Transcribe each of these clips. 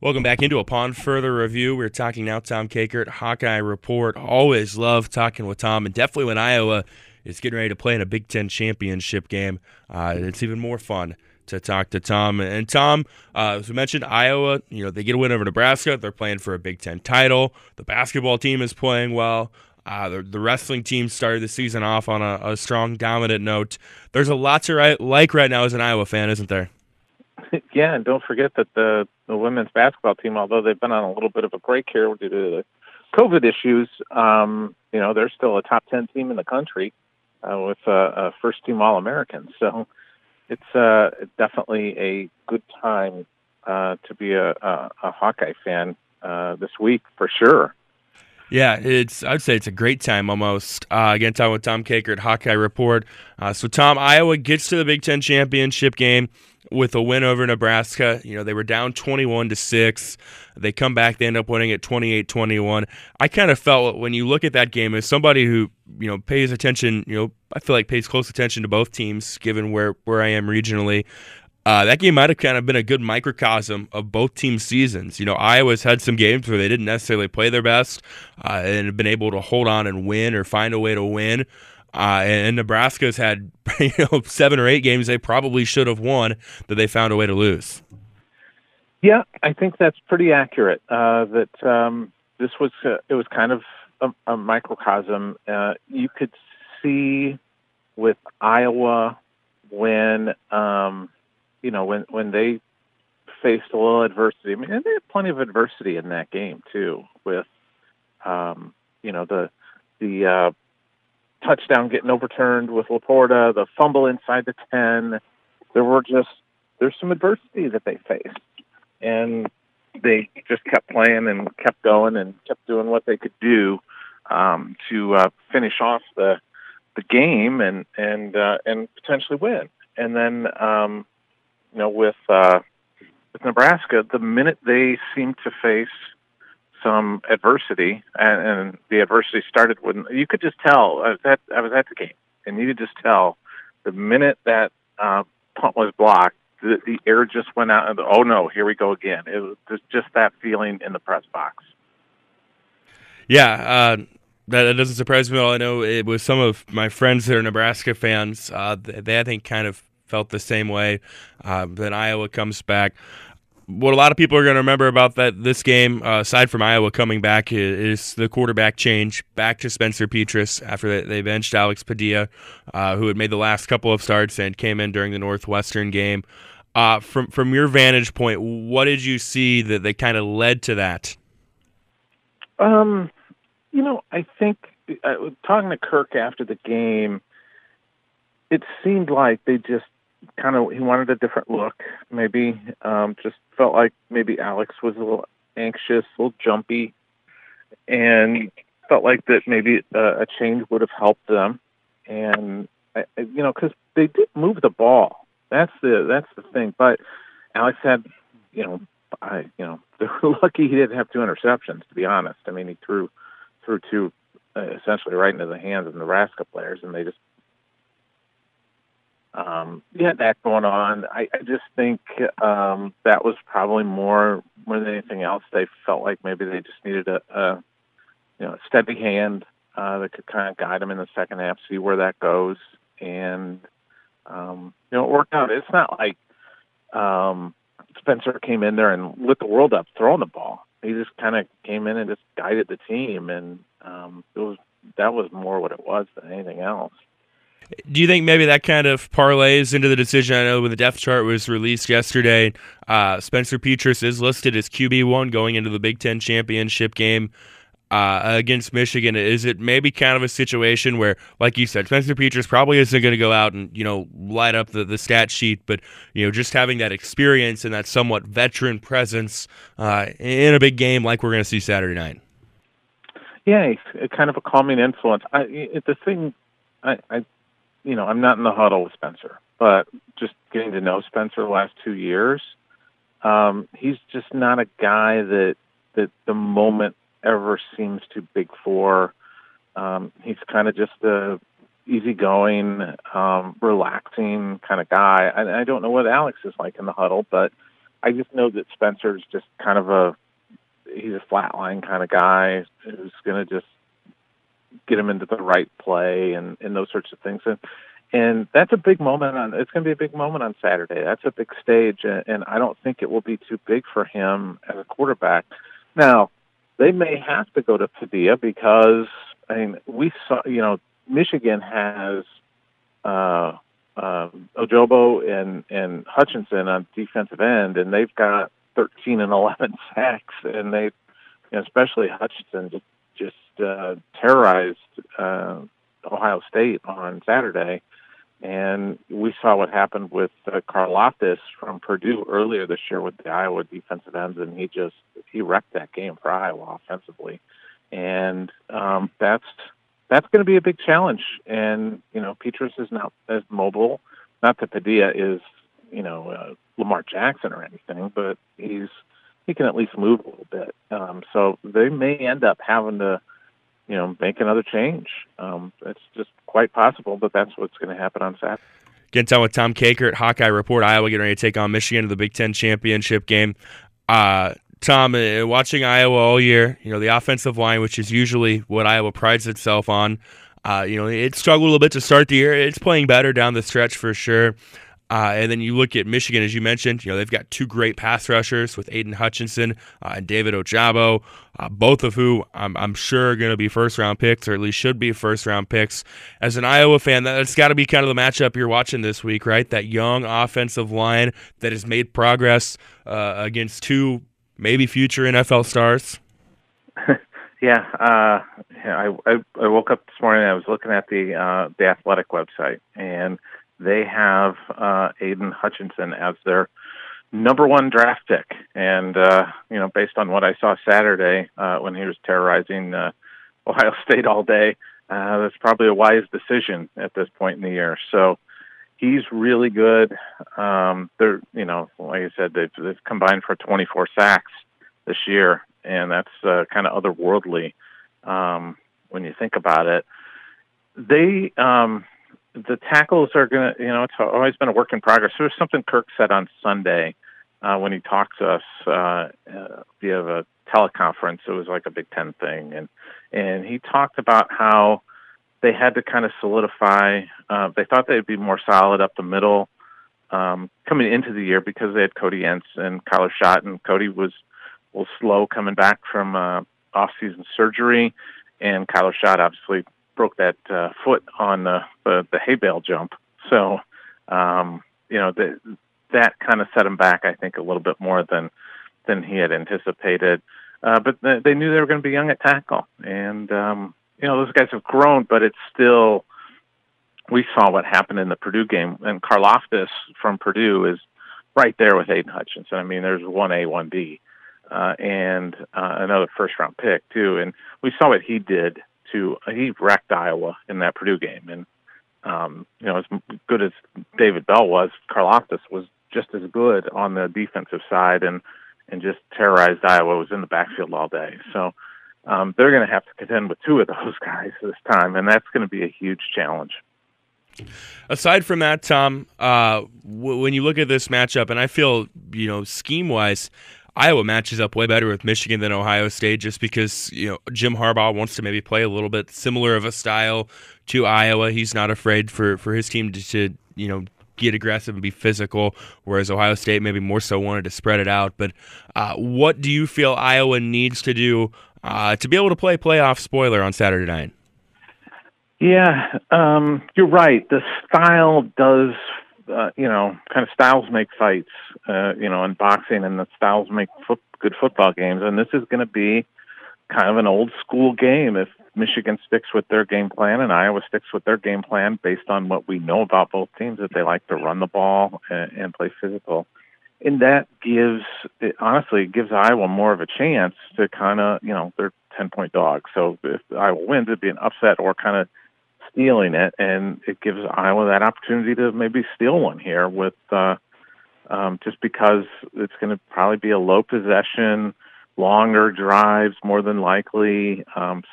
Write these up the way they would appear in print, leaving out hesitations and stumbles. Welcome back into Upon Further Review. We're talking now Tom Kakert, Hawkeye Report. Always love talking with Tom, and definitely when Iowa is getting ready to play in a Big Ten championship game, it's even more fun to talk to Tom. And Tom, as we mentioned, Iowa, you know, they get a win over Nebraska. They're playing for a Big Ten title. The basketball team is playing well. The wrestling team started the season off on a strong, dominant note. There's a lot to like right now as an Iowa fan, isn't there? Yeah, and don't forget that the women's basketball team, although they've been on a little bit of a break here due to the COVID issues, you know, they're still a top 10 team in the country with a first-team All-American. So it's definitely a good time to be a Hawkeye fan this week for sure. Yeah, I'd say it's a great time almost. Again, talking with Tom Kakert, Hawkeye Report. So, Tom, Iowa gets to the Big Ten championship game with a win over Nebraska. You know, they were down 21-6. They come back. They end up winning at 28-21. I kind of felt when you look at that game as somebody who, you know, pays attention, you know, I feel like pays close attention to both teams given where I am regionally. That game might have kind of been a good microcosm of both teams' seasons. You know, Iowa's had some games where they didn't necessarily play their best and have been able to hold on and win or find a way to win. And Nebraska's had, you know, 7 or 8 games they probably should have won that they found a way to lose. Yeah, I think that's pretty accurate. This was it was kind of a microcosm. You could see with Iowa when. You know, when they faced a little adversity, I mean, and they had plenty of adversity in that game too, with you know, the touchdown getting overturned with Laporta, the fumble inside the 10. There's some adversity that they faced, and they just kept playing and kept going and kept doing what they could do to finish off the game and potentially win, and then. You know, with Nebraska, the minute they seemed to face some adversity, and the adversity started when you could just tell. I was at the game, and you could just tell the minute that punt was blocked, the air just went out. And, oh no, here we go again! It was just that feeling in the press box. Yeah. That doesn't surprise me at all. I know it was some of my friends that are Nebraska fans. They I think kind of. Felt the same way. Then Iowa comes back. What a lot of people are going to remember about this game, aside from Iowa coming back, is the quarterback change back to Spencer Petras after they benched Alex Padilla, who had made the last couple of starts and came in during the Northwestern game. From your vantage point, what did you see that kind of led to that? You know, I think talking to Kirk after the game, it seemed like they just he wanted a different look. Maybe just felt like maybe Alex was a little anxious, a little jumpy, and felt like that maybe a change would have helped them. And you know, because they did move the ball. That's the thing. But Alex had, they were lucky he didn't have 2 interceptions. To be honest, I mean, he threw 2 essentially right into the hands of Nebraska players, and they just. You had that going on. I just think that was probably more than anything else. They felt like maybe they just needed a steady hand that could kind of guide them in the second half, see where that goes, and it worked out. It's not like Spencer came in there and lit the world up throwing the ball. He just kind of came in and just guided the team, and that was more what it was than anything else. Do you think maybe that kind of parlays into the decision? I know when the depth chart was released yesterday, Spencer Petras is listed as QB1 going into the Big Ten championship game against Michigan. Is it maybe kind of a situation where, like you said, Spencer Petras probably isn't going to go out and, you know, light up the stat sheet, but, you know, just having that experience and that somewhat veteran presence in a big game like we're going to see Saturday night? Yeah, it's kind of a calming influence. You know, I'm not in the huddle with Spencer, but just getting to know Spencer the last 2 years, he's just not a guy that the moment ever seems too big for. He's kind of just the easygoing, relaxing kind of guy. I don't know what Alex is like in the huddle, but I just know that Spencer's just kind of he's a flatline kind of guy who's going to just get him into the right play and those sorts of things. And that's a big moment. It's going to be a big moment on Saturday. That's a big stage, and I don't think it will be too big for him as a quarterback. Now, they may have to go to Padilla because, I mean, we saw, you know, Michigan has Ojabo and Hutchinson on defensive end, and they've got 13 and 11 sacks, and they, especially Hutchinson, just terrorized Ohio State on Saturday. And we saw what happened with Karlaftis from Purdue earlier this year with the Iowa defensive ends, and he wrecked that game for Iowa offensively. And that's going to be a big challenge. And, you know, Petras is not as mobile. Not that Padilla is, you know, Lamar Jackson or anything, but he can at least move a little bit. So they may end up having to, you know, make another change. It's just quite possible, but that's what's going to happen on Saturday. Again, talking with Tom Kakert, Hawkeye Report. Iowa getting ready to take on Michigan in the Big Ten championship game. Tom, watching Iowa all year, you know, the offensive line, which is usually what Iowa prides itself on, you know, it struggled a little bit to start the year. It's playing better down the stretch for sure. And then you look at Michigan, as you mentioned, you know, they've got two great pass rushers with Aidan Hutchinson and David Ojabo, both of who I'm sure are going to be first-round picks, or at least should be first-round picks. As an Iowa fan, that's got to be kind of the matchup you're watching this week, right? That young offensive line that has made progress against two maybe future NFL stars. I woke up this morning and I was looking at the Athletic website, and they have Aidan Hutchinson as their number one draft pick. And, you know, based on what I saw Saturday when he was terrorizing Ohio State all day, that's probably a wise decision at this point in the year. So he's really good. They're, you know, like I said, they've combined for 24 sacks this year, and that's kind of otherworldly when you think about it. They the tackles are going to, you know, it's always been a work in progress. There was something Kirk said on Sunday when he talked to us via a teleconference. It was like a Big Ten thing. And he talked about how they had to kind of solidify. They thought they'd be more solid up the middle coming into the year because they had Cody Entz and Kyler Schott, and Cody was slow coming back from off-season surgery, and Kyler Schott obviously broke that foot on the hay bale jump. So, you know, that kind of set him back, I think, a little bit more than he had anticipated. But they knew they were going to be young at tackle. And, you know, those guys have grown, but it's still, we saw what happened in the Purdue game. And Karlaftis from Purdue is right there with Aidan Hutchinson. I mean, there's 1A, 1B, and another first-round pick, too. And we saw what he did. He wrecked Iowa in that Purdue game, and you know, as good as David Bell was, Karlaftis was just as good on the defensive side, and just terrorized Iowa. Was in the backfield all day, so they're going to have to contend with two of those guys this time, and that's going to be a huge challenge. Aside from that, Tom, when you look at this matchup, and I feel, you know, scheme wise, Iowa matches up way better with Michigan than Ohio State, just because, you know, Jim Harbaugh wants to maybe play a little bit similar of a style to Iowa. He's not afraid for his team to, you know, get aggressive and be physical, whereas Ohio State maybe more so wanted to spread it out. But what do you feel Iowa needs to do to be able to play playoff spoiler on Saturday night? Yeah, you're right. The style does. You know, kind of styles make fights, you know, in boxing, and the styles make good football games. And this is going to be kind of an old school game. If Michigan sticks with their game plan and Iowa sticks with their game plan, based on what we know about both teams, that they like to run the ball and play physical. And that honestly gives Iowa more of a chance to kind of, you know, they're 10-point dogs. So if Iowa wins, it'd be an upset or kind of stealing it, and it gives Iowa that opportunity to maybe steal one here with just because it's going to probably be a low possession, longer drives more than likely.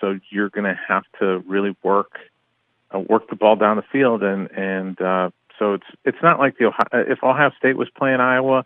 So you're going to have to really work the ball down the field, and so it's not like if Ohio State was playing Iowa,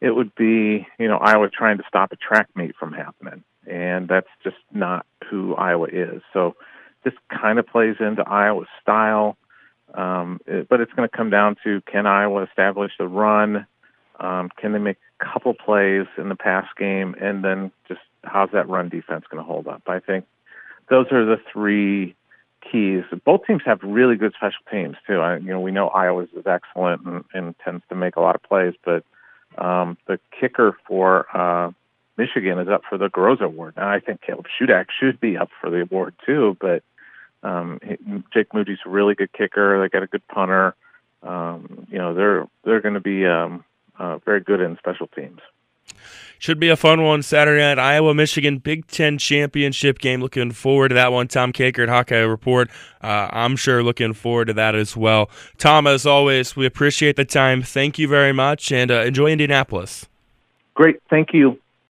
it would be, you know, Iowa trying to stop a track meet from happening. And that's just not who Iowa is. So this kind of plays into Iowa's style. But it's going to come down to, can Iowa establish the run? Can they make a couple plays in the pass game? And then just how's that run defense going to hold up? I think those are the three keys. Both teams have really good special teams, too. We know Iowa's is excellent and tends to make a lot of plays, but the kicker for Michigan is up for the Groza Award. Now, I think Caleb Shudak should be up for the award, too, but Jake Moody's a really good kicker. They got a good punter. They're going to be very good in special teams. Should be a fun one Saturday night. Iowa-Michigan Big Ten Championship game. Looking forward to that one. Tom Kakert, Hawkeye Report. I'm sure looking forward to that as well. Tom, as always, we appreciate the time. Thank you very much, and enjoy Indianapolis. Great. Thank you.